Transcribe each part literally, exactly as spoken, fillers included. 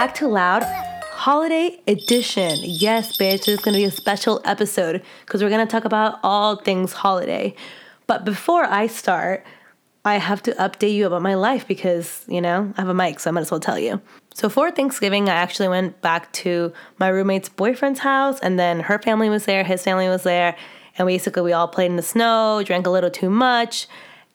back to Loud Holiday Edition. Yes, bitch, it's going to be a special episode because we're going to talk about all things holiday. But before I start, I have to update you about my life because, you know, I have a mic, so I might as well tell you. So for Thanksgiving, I actually went back to my roommate's boyfriend's house, and then her family was there, his family was there, and basically we all played in the snow, drank a little too much,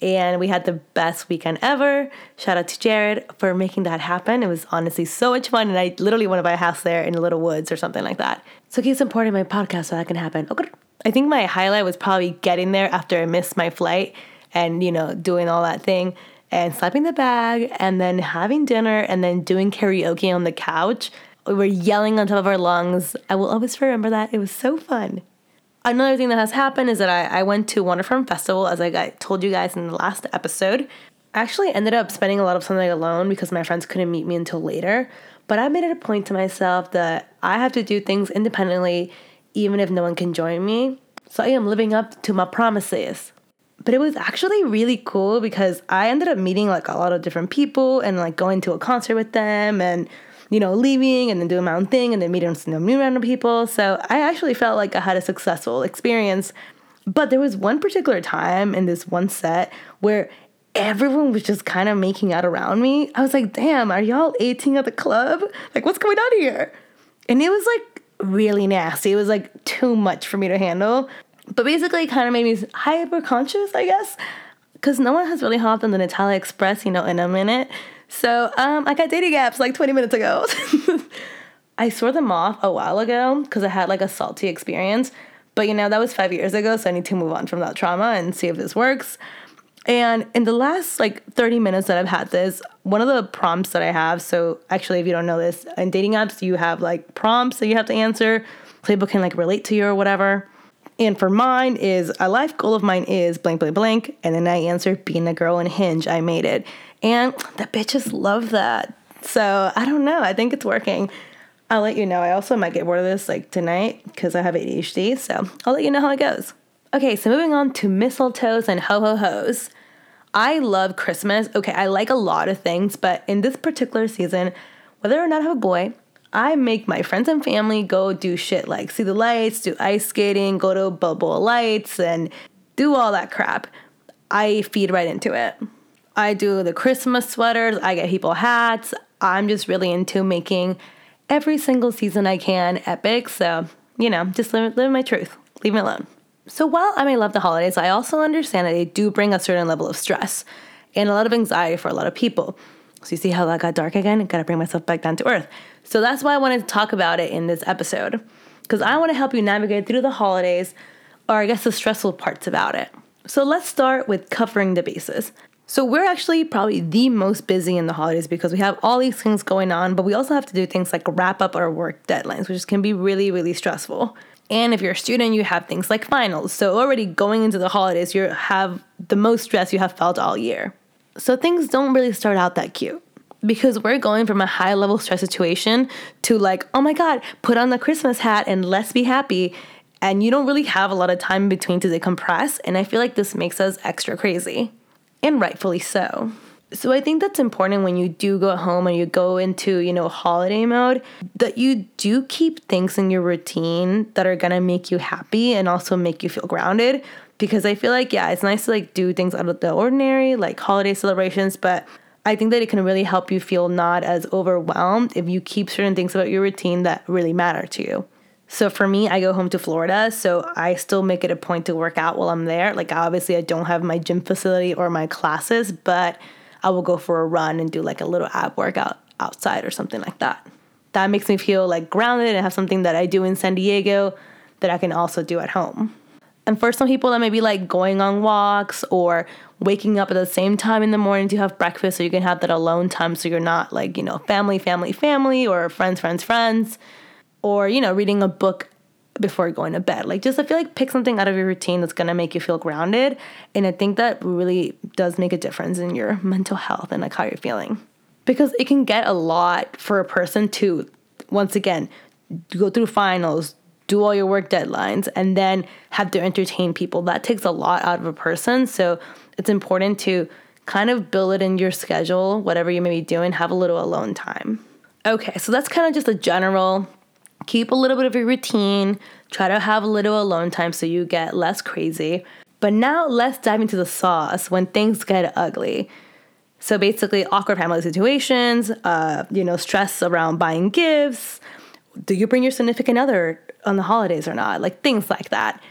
and we had the best weekend ever. Shout out to Jared for making that happen. It was honestly so much fun, and I literally want to buy a house there in the Little Woods or something like that. So keep supporting my podcast so that can happen. Okay. I think my highlight was probably getting there after I missed my flight and, you know, doing all that thing and slapping the bag and then having dinner and then doing karaoke on the couch. We were yelling on top of our lungs. I will always remember that. It was so fun. Another thing that has happened is that I, I went to WonderFest Festival, as I, I told you guys in the last episode. I actually ended up spending a lot of Sunday alone because my friends couldn't meet me until later. But I made it a point to myself that I have to do things independently even if no one can join me. So I am living up to my promises. But it was actually really cool because I ended up meeting like a lot of different people and like going to a concert with them and, you know, leaving and then doing my own thing and then meeting some new random people. So I actually felt like I had a successful experience. But there was one particular time in this one set where everyone was just kind of making out around me. I was like, damn, are y'all eighteen at the club? Like, what's going on here? And it was like really nasty. It was like too much for me to handle. But basically it kind of made me hyper-conscious, I guess, because no one has really hopped on the Natalia Express, you know, in a minute. So um, I got dating apps like twenty minutes ago. I swore them off a while ago because I had like a salty experience. But, you know, that was five years ago, so I need to move on from that trauma and see if this works. And in the last like thirty minutes that I've had this, one of the prompts that I have, so actually if you don't know this, in dating apps you have like prompts that you have to answer. People can like relate to you or whatever. And for mine is, a life goal of mine is blank, blank, blank. And then I answered being a girl in Hinge, I made it. And the bitches love that. So I don't know. I think it's working. I'll let you know. I also might get bored of this like tonight because I have A D H D. So I'll let you know how it goes. Okay, so moving on to mistletoes and ho-ho-hos. I love Christmas. Okay, I like a lot of things. But in this particular season, whether or not I have a boy, I make my friends and family go do shit like see the lights, do ice skating, go to bubble lights, and do all that crap. I feed right into it. I do the Christmas sweaters. I get people hats. I'm just really into making every single season I can epic. So, you know, just live, live my truth. Leave me alone. So while I may love the holidays, I also understand that they do bring a certain level of stress and a lot of anxiety for a lot of people. So you see how that got dark again? I gotta bring myself back down to earth. So that's why I wanted to talk about it in this episode, because I want to help you navigate through the holidays, or I guess the stressful parts about it. So let's start with covering the bases. So we're actually probably the most busy in the holidays because we have all these things going on, but we also have to do things like wrap up our work deadlines, which can be really, really stressful. And if you're a student, you have things like finals. So already going into the holidays, you have the most stress you have felt all year. So things don't really start out that cute because we're going from a high level stress situation to like, oh my God, put on the Christmas hat and let's be happy. And you don't really have a lot of time in between to decompress. And I feel like this makes us extra crazy, and rightfully so. So I think that's important when you do go home and you go into, you know, holiday mode, that you do keep things in your routine that are going to make you happy and also make you feel grounded. Because I feel like, yeah, it's nice to like do things out of the ordinary, like holiday celebrations, but I think that it can really help you feel not as overwhelmed if you keep certain things about your routine that really matter to you. So for me, I go home to Florida, so I still make it a point to work out while I'm there. Like obviously I don't have my gym facility or my classes, but I will go for a run and do like a little ab workout outside or something like that. That makes me feel like grounded and have something that I do in San Diego that I can also do at home. And for some people, that may be like going on walks or waking up at the same time in the morning to have breakfast so you can have that alone time so you're not like, you know, family, family, family or friends, friends, friends or, you know, reading a book before going to bed. Like just I feel like pick something out of your routine that's going to make you feel grounded. And I think that really does make a difference in your mental health and like how you're feeling, because it can get a lot for a person to, once again, go through finals, do all your work deadlines, and then have to entertain people. That takes a lot out of a person. So it's important to kind of build it in your schedule, whatever you may be doing, have a little alone time. Okay, so that's kind of just a general, keep a little bit of your routine, try to have a little alone time so you get less crazy. But now let's dive into the sauce when things get ugly. So basically awkward family situations, uh, you know, stress around buying gifts. Do you bring your significant other on the holidays or not? Like things like that.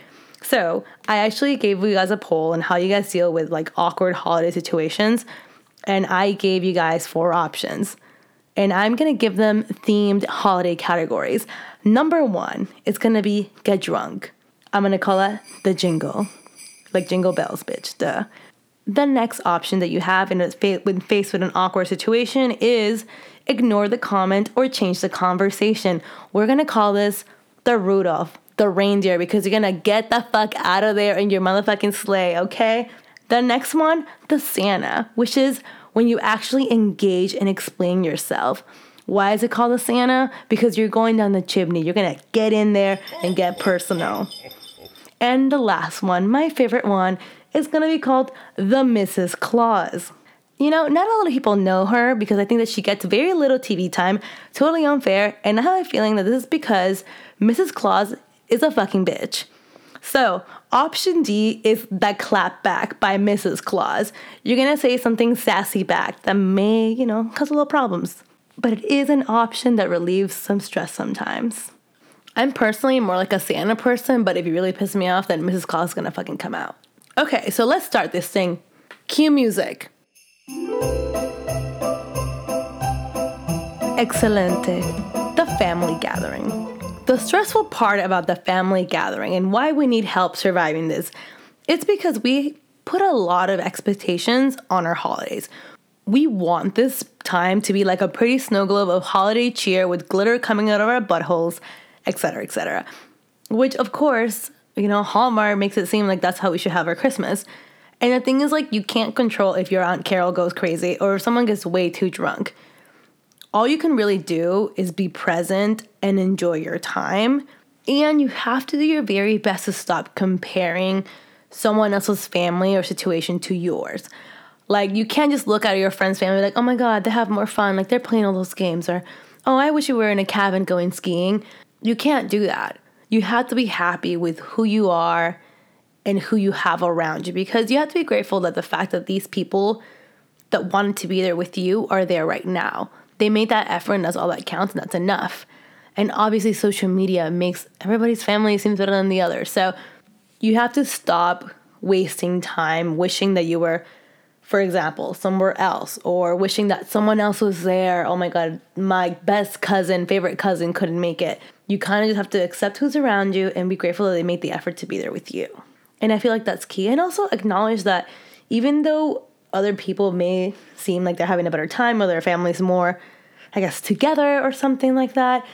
So I actually gave you guys a poll on how you guys deal with like awkward holiday situations. And I gave you guys four options. And I'm going to give them themed holiday categories. Number one is going to be get drunk. I'm going to call it the jingle. Like jingle bells, bitch. Duh. The next option that you have in a fa- when faced with an awkward situation is ignore the comment or change the conversation. We're going to call this the Rudolph, the reindeer, because you're going to get the fuck out of there in your motherfucking sleigh, okay? The next one, the Santa, which is when you actually engage and explain yourself. Why is it called the Santa? Because you're going down the chimney. You're going to get in there and get personal. And the last one, my favorite one, is going to be called the Missus Claus. You know, not a lot of people know her because I think that she gets very little T V time. Totally unfair. And I have a feeling that this is because Missus Claus is a fucking bitch. So, option D is the clap back by Missus Claus. You're going to say something sassy back that may, you know, cause a little problems. But it is an option that relieves some stress sometimes. I'm personally more like a Santa person, but if you really piss me off, then Missus Claus is going to fucking come out. Okay, so let's start this thing. Cue music. Excelente. The family gathering. The stressful part about the family gathering and why we need help surviving this, it's because we put a lot of expectations on our holidays. We want this time to be like a pretty snow globe of holiday cheer with glitter coming out of our buttholes, et cetera, et cetera. Which, of course, you know, Hallmark makes it seem like that's how we should have our Christmas. And the thing is, like, you can't control if your Aunt Carol goes crazy or if someone gets way too drunk. All you can really do is be present and enjoy your time. And you have to do your very best to stop comparing someone else's family or situation to yours. Like, you can't just look at your friend's family like, oh my God, they have more fun. Like, they're playing all those games. Or, oh, I wish you were in a cabin going skiing. You can't do that. You have to be happy with who you are and who you have around you. Because you have to be grateful that the fact that these people that wanted to be there with you are there right now. They made that effort, and that's all that counts, and that's enough. And obviously, social media makes everybody's family seems better than the other. So you have to stop wasting time wishing that you were, for example, somewhere else, or wishing that someone else was there. Oh my God, my best cousin, favorite cousin couldn't make it. You kind of just have to accept who's around you and be grateful that they made the effort to be there with you. And I feel like that's key. And also acknowledge that even though other people may seem like they're having a better time or their family's more, I guess, together or something like that,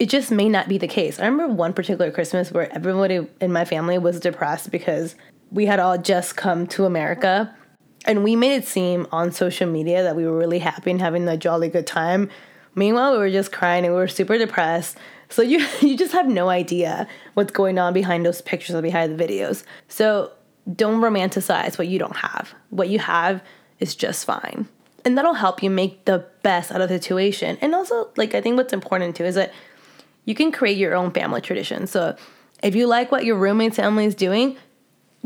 it just may not be the case. I remember one particular Christmas where everybody in my family was depressed because we had all just come to America, and we made it seem on social media that we were really happy and having a jolly good time. Meanwhile, we were just crying and we were super depressed. So you, you just have no idea what's going on behind those pictures or behind the videos. So don't romanticize what you don't have. What you have is just fine. And that'll help you make the best out of the situation. And also, like, I think what's important too is that you can create your own family tradition. So if you like what your roommate's family is doing,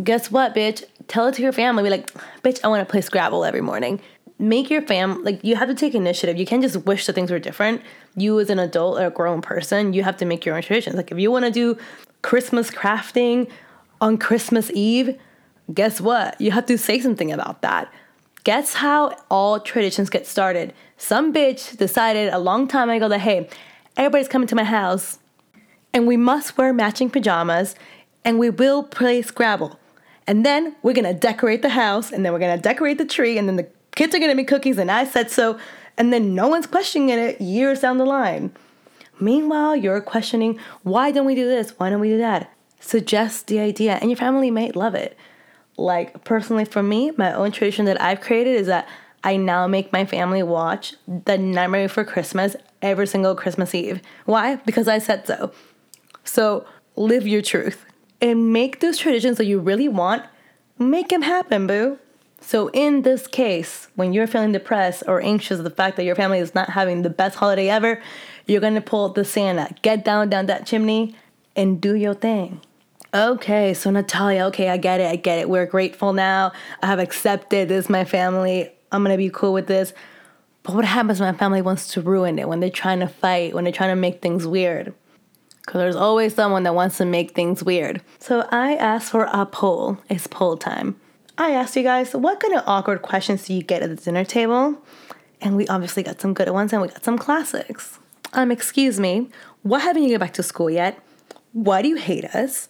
guess what, bitch? Tell it to your family. Be like, bitch, I want to play Scrabble every morning. Make your fam, like, you have to take initiative. You can't just wish that things were different. You as an adult or a grown person, you have to make your own traditions. Like, if you want to do Christmas crafting on Christmas Eve, guess what? You have to say something about that. Guess how all traditions get started. Some bitch decided a long time ago that, hey, everybody's coming to my house and we must wear matching pajamas and we will play Scrabble. And then we're going to decorate the house and then we're going to decorate the tree and then the kids are going to make cookies and I said so. And then no one's questioning it years down the line. Meanwhile, you're questioning, why don't we do this? Why don't we do that? Suggest the idea and your family might love it. Like, personally for me, my own tradition that I've created is that I now make my family watch The Nightmare Before Christmas every single Christmas Eve. Why? Because I said so. So live your truth and make those traditions that you really want. Make them happen, boo. So in this case, when you're feeling depressed or anxious of the fact that your family is not having the best holiday ever, you're going to pull the Santa. Get down, down that chimney and do your thing. Okay, so Natalia, okay, I get it, I get it. We're grateful now. I have accepted this is my family. I'm going to be cool with this. But what happens when my family wants to ruin it, when they're trying to fight, when they're trying to make things weird? Because there's always someone that wants to make things weird. So I asked for a poll. It's poll time. I asked you guys, what kind of awkward questions do you get at the dinner table? And we obviously got some good ones and we got some classics. Um, excuse me, why haven't you got back to school yet? Why do you hate us?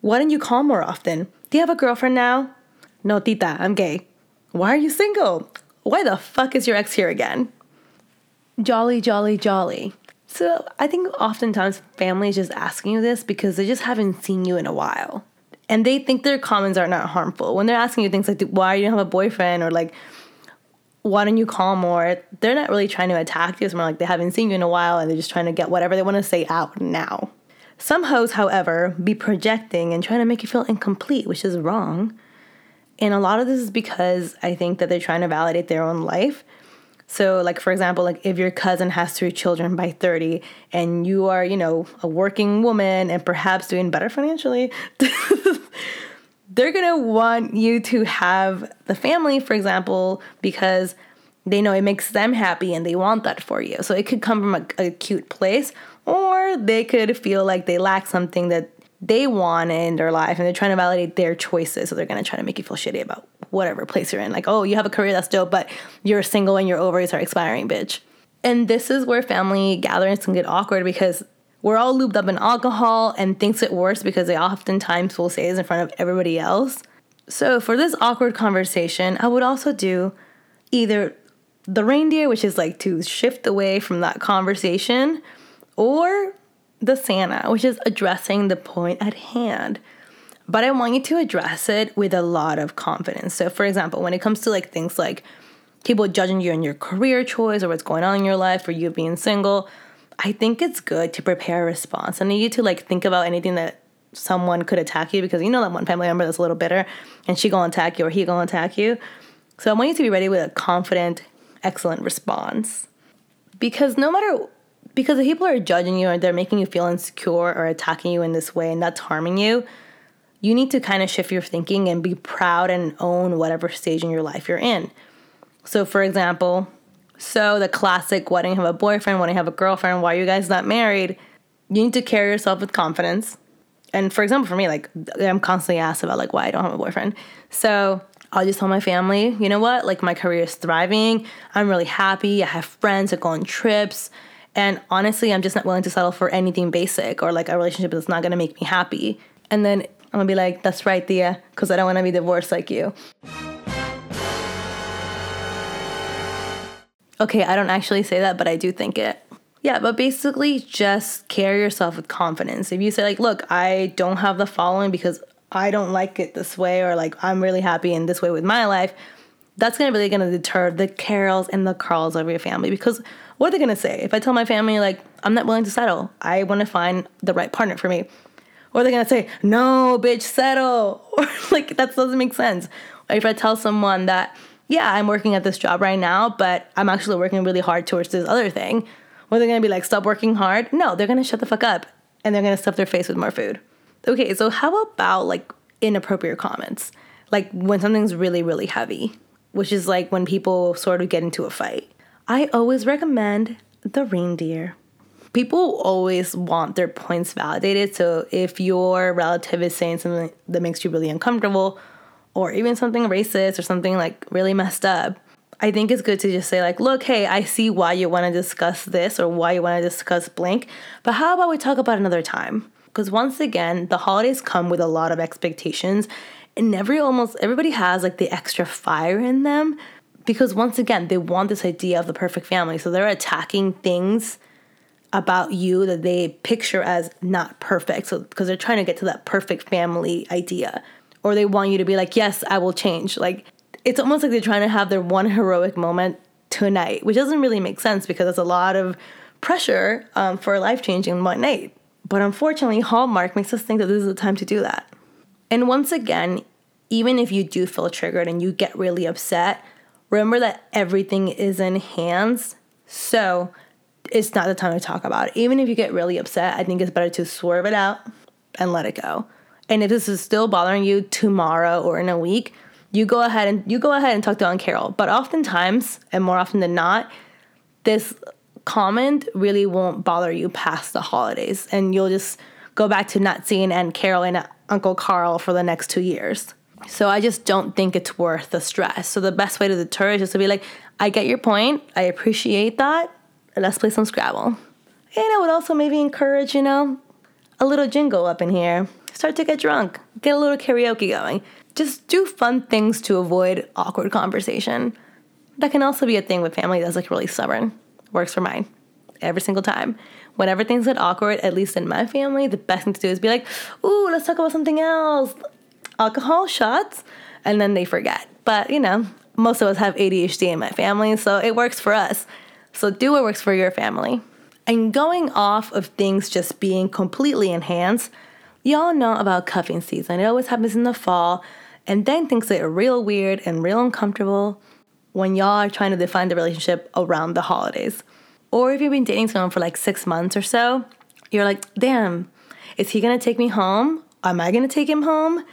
Why don't you call more often? Do you have a girlfriend now? No, tita, I'm gay. Why are you single? Why the fuck is your ex here again? Jolly, jolly, jolly. So I think oftentimes family is just asking you this because they just haven't seen you in a while. And they think their comments are not harmful. When they're asking you things like, why do you don't have a boyfriend? Or like, why don't you call more? They're not really trying to attack you. It's more like they haven't seen you in a while and they're just trying to get whatever they want to say out now. Some hoes, however, be projecting and trying to make you feel incomplete, which is wrong. And a lot of this is because I think that they're trying to validate their own life. So, like, for example, like if your cousin has three children by thirty and you are, you know, a working woman and perhaps doing better financially, they're going to want you to have the family, for example, because they know it makes them happy and they want that for you. So it could come from a, a cute place, or they could feel like they lack something that they want in their life and they're trying to validate their choices. So they're going to try to make you feel shitty about whatever place you're in. Like, oh, you have a career, that's dope, but you're single and your ovaries are expiring, bitch. And this is where family gatherings can get awkward because we're all looped up in alcohol and things get worse because they oftentimes will say this in front of everybody else. So for this awkward conversation, I would also do either the reindeer, which is like to shift away from that conversation, or the Santa, which is addressing the point at hand. But I want you to address it with a lot of confidence. So, for example, when it comes to like things like people judging you on your career choice or what's going on in your life or you being single, I think it's good to prepare a response. I need you to like think about anything that someone could attack you, because you know that one family member that's a little bitter and she gonna attack you or he gonna attack you. So I want you to be ready with a confident, excellent response. Because no matter because if people are judging you or they're making you feel insecure or attacking you in this way and that's harming you, you need to kind of shift your thinking and be proud and own whatever stage in your life you're in. So, for example, so the classic, why don't you have a boyfriend? Why don't you have a girlfriend? Why are you guys not married? You need to carry yourself with confidence. And for example, for me, like I'm constantly asked about like why I don't have a boyfriend. So I'll just tell my family, you know what? Like my career is thriving. I'm really happy. I have friends. I go on trips. And honestly, I'm just not willing to settle for anything basic or like a relationship that's not going to make me happy. And then I'm gonna be like, that's right, Tia, because I don't want to be divorced like you. Okay, I don't actually say that, but I do think it. Yeah, but basically just carry yourself with confidence. If you say like, look, I don't have the following because I don't like it this way, or like I'm really happy in this way with my life, that's gonna really gonna deter the Carols and the Carls of your family. Because what are they gonna say? If I tell my family like, I'm not willing to settle, I want to find the right partner for me. Or they're going to say, no, bitch, settle. Or like, that doesn't make sense. Or if I tell someone that, yeah, I'm working at this job right now, but I'm actually working really hard towards this other thing, or they're going to be like, stop working hard. No, they're going to shut the fuck up and they're going to stuff their face with more food. Okay, so how about like inappropriate comments? Like when something's really, really heavy, which is like when people sort of get into a fight. I always recommend the reindeer. People always want their points validated. So if your relative is saying something that makes you really uncomfortable, or even something racist or something like really messed up, I think it's good to just say like, look, hey, I see why you want to discuss this or why you want to discuss blank, but how about we talk about another time? Because once again, the holidays come with a lot of expectations, and every almost everybody has like the extra fire in them, because once again, they want this idea of the perfect family. So they're attacking things about you that they picture as not perfect, so because they're trying to get to that perfect family idea, or they want you to be like, yes, I will change. Like it's almost like they're trying to have their one heroic moment tonight, which doesn't really make sense because it's a lot of pressure um, for life changing one night. But unfortunately, Hallmark makes us think that this is the time to do that. And once again, even if you do feel triggered and you get really upset, remember that everything is in hands. So it's not the time to talk about it. Even if you get really upset, I think it's better to swerve it out and let it go. And if this is still bothering you tomorrow or in a week, you go ahead and you go ahead and talk to Aunt Carol. But oftentimes, and more often than not, this comment really won't bother you past the holidays, and you'll just go back to not seeing Aunt Carol and Uncle Carl for the next two years. So I just don't think it's worth the stress. So the best way to deter is just to be like, I get your point. I appreciate that. Let's play some Scrabble. And I would also maybe encourage, you know, a little jingle up in here. Start to get drunk. Get a little karaoke going. Just do fun things to avoid awkward conversation. That can also be a thing with family that's like really stubborn. Works for mine. Every single time. Whenever things get awkward, at least in my family, the best thing to do is be like, ooh, let's talk about something else. Alcohol shots. And then they forget. But, you know, most of us have A D H D in my family, so it works for us. So do what works for your family. And going off of things just being completely in hands, y'all know about cuffing season. It always happens in the fall. And then things get real weird and real uncomfortable when y'all are trying to define the relationship around the holidays. Or if you've been dating someone for like six months or so, you're like, damn, is he going to take me home? Am I going to take him home?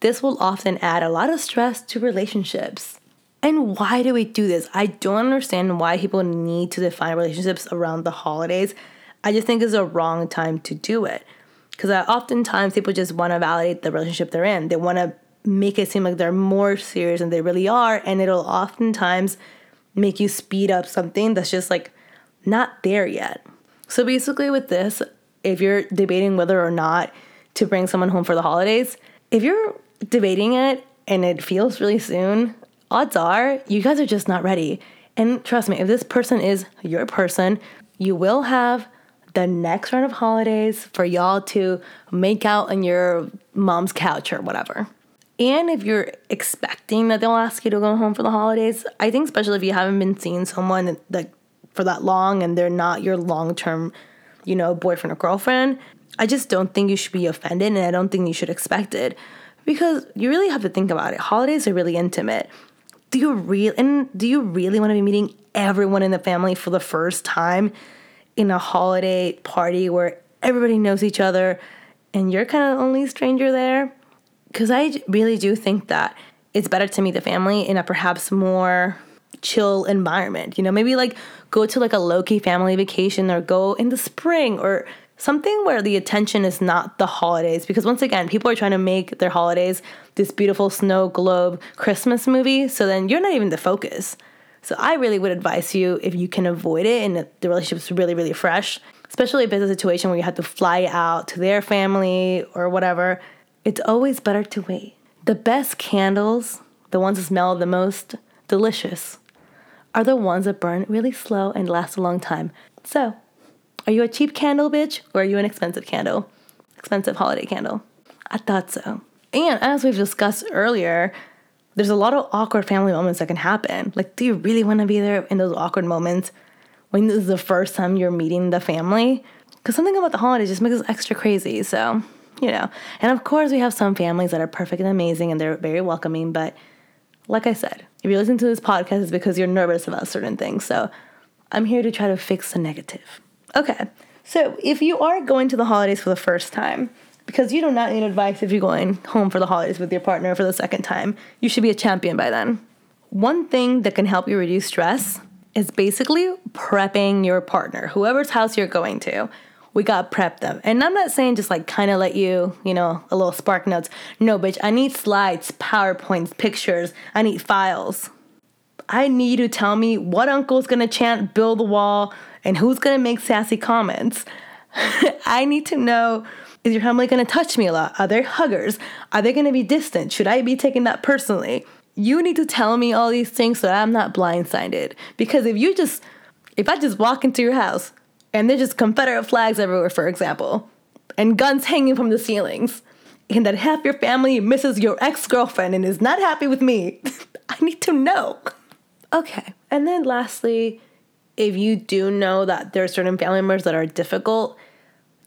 This will often add a lot of stress to relationships. And why do we do this? I don't understand why people need to define relationships around the holidays. I just think it's a wrong time to do it. Because oftentimes people just want to validate the relationship they're in. They want to make it seem like they're more serious than they really are. And it'll oftentimes make you speed up something that's just like not there yet. So basically with this, if you're debating whether or not to bring someone home for the holidays, if you're debating it and it feels really soon, odds are you guys are just not ready. And trust me, if this person is your person, you will have the next round of holidays for y'all to make out on your mom's couch or whatever. And if you're expecting that they'll ask you to go home for the holidays, I think especially if you haven't been seeing someone like for that long and they're not your long-term, you know, boyfriend or girlfriend, I just don't think you should be offended, and I don't think you should expect it, because you really have to think about it. Holidays are really intimate. Do you really and do you really want to be meeting everyone in the family for the first time in a holiday party where everybody knows each other and you're kind of the only stranger there? Because I really do think that it's better to meet the family in a perhaps more chill environment. You know, maybe like go to like a low-key family vacation, or go in the spring, or something where the attention is not the holidays. Because once again, people are trying to make their holidays this beautiful snow globe Christmas movie. So then you're not even the focus. So I really would advise you, if you can avoid it and the relationship's really, really fresh, especially if it's a situation where you have to fly out to their family or whatever, it's always better to wait. The best candles, the ones that smell the most delicious, are the ones that burn really slow and last a long time. So are you a cheap candle, bitch? Or are you an expensive candle? Expensive holiday candle. I thought so. And as we've discussed earlier, there's a lot of awkward family moments that can happen. Like, do you really want to be there in those awkward moments when this is the first time you're meeting the family? Because something about the holidays just makes us extra crazy. So, you know. And of course, we have some families that are perfect and amazing and they're very welcoming. But like I said, if you listen to this podcast, it's because you're nervous about certain things. So I'm here to try to fix the negative. Okay, so if you are going to the holidays for the first time, because you do not need advice if you're going home for the holidays with your partner for the second time, you should be a champion by then. One thing that can help you reduce stress is basically prepping your partner, whoever's house you're going to. We got to prep them. And I'm not saying just like kind of let you, you know, a little spark notes. No, bitch, I need slides, PowerPoints, pictures. I need files. I need you to tell me what uncle's going to chant build the wall and who's going to make sassy comments. I need to know, is your family going to touch me a lot? Are they huggers? Are they going to be distant? Should I be taking that personally? You need to tell me all these things so that I'm not blindsided. Because if you just, if I just walk into your house and there's just Confederate flags everywhere, for example, and guns hanging from the ceilings, and that half your family misses your ex-girlfriend and is not happy with me, I need to know. Okay, and then lastly, if you do know that there are certain family members that are difficult,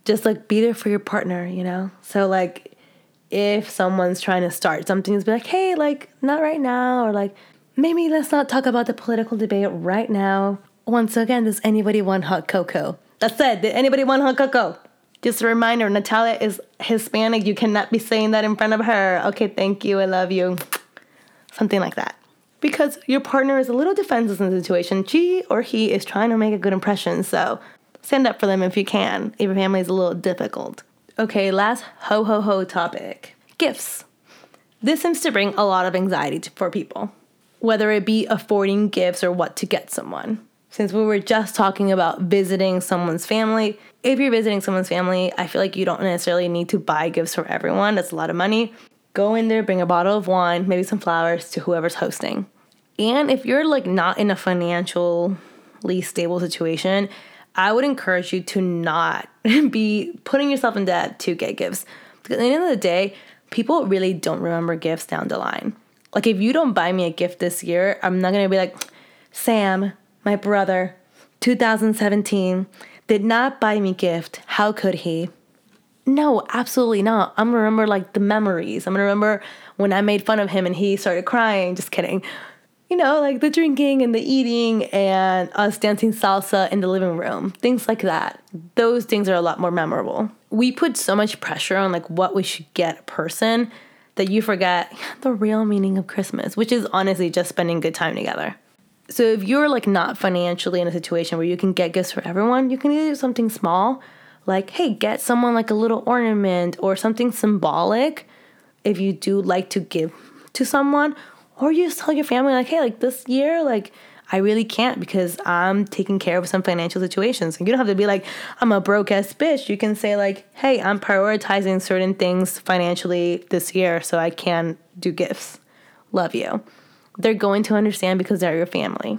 just like be there for your partner, you know? So like if someone's trying to start something, it's be like, hey, like, not right now, or like, maybe let's not talk about the political debate right now. Once again, does anybody want hot cocoa? That's it. Did anybody want hot cocoa? Just a reminder, Natalia is Hispanic. You cannot be saying that in front of her. Okay, thank you. I love you. Something like that. Because your partner is a little defenseless in the situation. She or he is trying to make a good impression. So stand up for them if you can. If your family is a little difficult. Okay, last ho ho ho topic. Gifts. This seems to bring a lot of anxiety to, for people. Whether it be affording gifts or what to get someone. Since we were just talking about visiting someone's family, if you're visiting someone's family, I feel like you don't necessarily need to buy gifts for everyone. That's a lot of money. Go in there, bring a bottle of wine, maybe some flowers to whoever's hosting. And if you're like not in a financially stable situation, I would encourage you to not be putting yourself in debt to get gifts. Because at the end of the day, people really don't remember gifts down the line. Like if you don't buy me a gift this year, I'm not going to be like, Sam, my brother, two thousand seventeen, did not buy me gift. How could he? No, absolutely not. I'm gonna remember like the memories. I'm gonna remember when I made fun of him and he started crying. Just kidding. You know, like the drinking and the eating and us dancing salsa in the living room. Things like that. Those things are a lot more memorable. We put so much pressure on like what we should get a person that you forget the real meaning of Christmas, which is honestly just spending good time together. So if you're like not financially in a situation where you can get gifts for everyone, you can either do something small, like, hey, get someone like a little ornament or something symbolic if you do like to give to someone. Or you just tell your family like, hey, like this year, like I really can't because I'm taking care of some financial situations. And you don't have to be like, I'm a broke ass bitch. You can say like, hey, I'm prioritizing certain things financially this year so I can do gifts. Love you. They're going to understand because they're your family.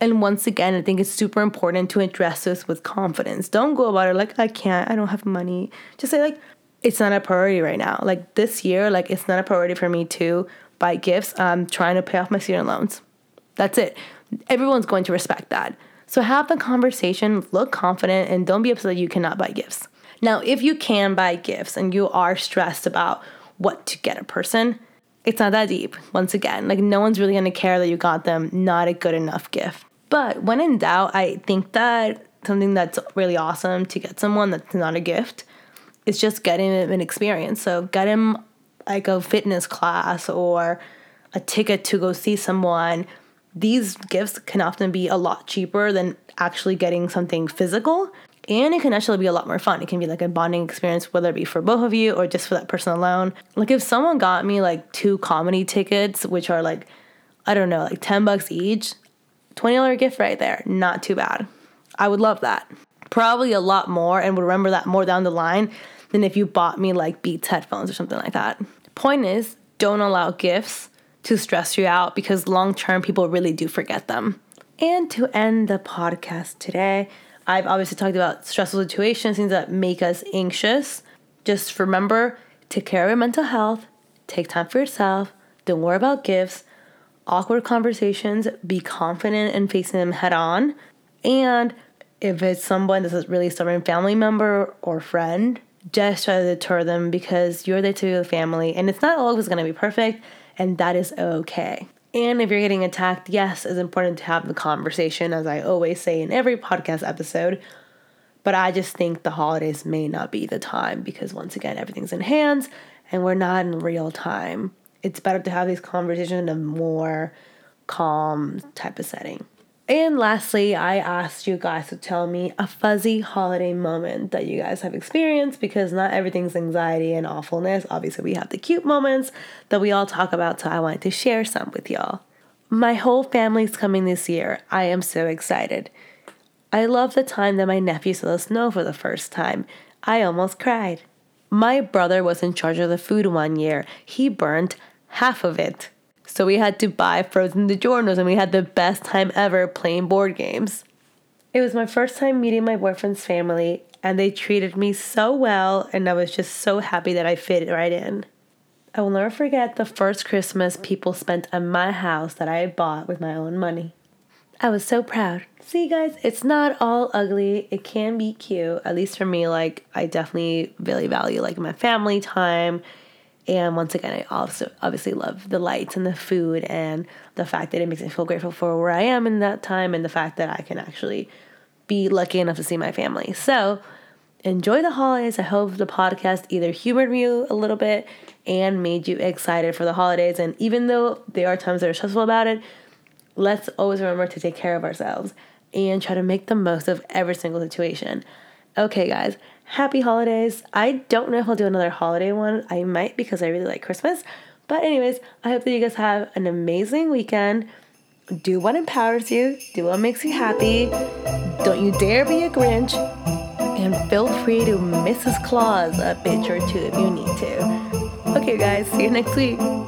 And once again, I think it's super important to address this with confidence. Don't go about it like, I can't, I don't have money. Just say like, it's not a priority right now. Like this year, like it's not a priority for me to buy gifts. I'm trying to pay off my student loans. That's it. Everyone's going to respect that. So have the conversation, look confident, and don't be upset that you cannot buy gifts. Now, if you can buy gifts and you are stressed about what to get a person, it's not that deep. Once again, like no one's really going to care that you got them not a good enough gift. But when in doubt, I think that something that's really awesome to get someone that's not a gift is just getting them an experience. So get them like a fitness class or a ticket to go see someone. These gifts can often be a lot cheaper than actually getting something physical. And it can actually be a lot more fun. It can be like a bonding experience, whether it be for both of you or just for that person alone. Like if someone got me like two comedy tickets, which are like, I don't know, like ten bucks each, twenty dollars gift right there. Not too bad. I would love that. Probably a lot more and would remember that more down the line than if you bought me like Beats headphones or something like that. Point is, don't allow gifts to stress you out because long-term people really do forget them. And to end the podcast today, I've obviously talked about stressful situations, things that make us anxious. Just remember, take care of your mental health, take time for yourself, don't worry about gifts, awkward conversations, be confident in facing them head on. And if it's someone that's a really stubborn family member or friend, just try to deter them because you're there to be with family and it's not always going to be perfect and that is okay. And if you're getting attacked, yes, it's important to have the conversation as I always say in every podcast episode. But I just think the holidays may not be the time because once again, everything's in hands and we're not in real time. It's better to have these conversations in a more calm type of setting. And lastly, I asked you guys to tell me a fuzzy holiday moment that you guys have experienced because not everything's anxiety and awfulness. Obviously, we have the cute moments that we all talk about, so I wanted to share some with y'all. My whole family's coming this year. I am so excited. I love the time that my nephew saw the snow for the first time. I almost cried. My brother was in charge of the food one year. He burned half of it. So we had to buy frozen DiGiornos and we had the best time ever playing board games. It was my first time meeting my boyfriend's family and they treated me so well and I was just so happy that I fit right in. I will never forget the first Christmas people spent at my house that I bought with my own money. I was so proud. See guys, it's not all ugly. It can be cute. At least for me, like I definitely really value like my family time And once again, I also obviously love the lights and the food and the fact that it makes me feel grateful for where I am in that time and the fact that I can actually be lucky enough to see my family. So enjoy the holidays. I hope the podcast either humored you a little bit and made you excited for the holidays. And even though there are times that are stressful about it, let's always remember to take care of ourselves and try to make the most of every single situation. Okay, guys. Happy holidays. I don't know if I'll do another holiday one. I might because I really like Christmas. But anyways, I hope that you guys have an amazing weekend. Do what empowers you. Do what makes you happy. Don't you dare be a Grinch. And feel free to Missus Claus a bitch or two if you need to. Okay, guys. See you next week.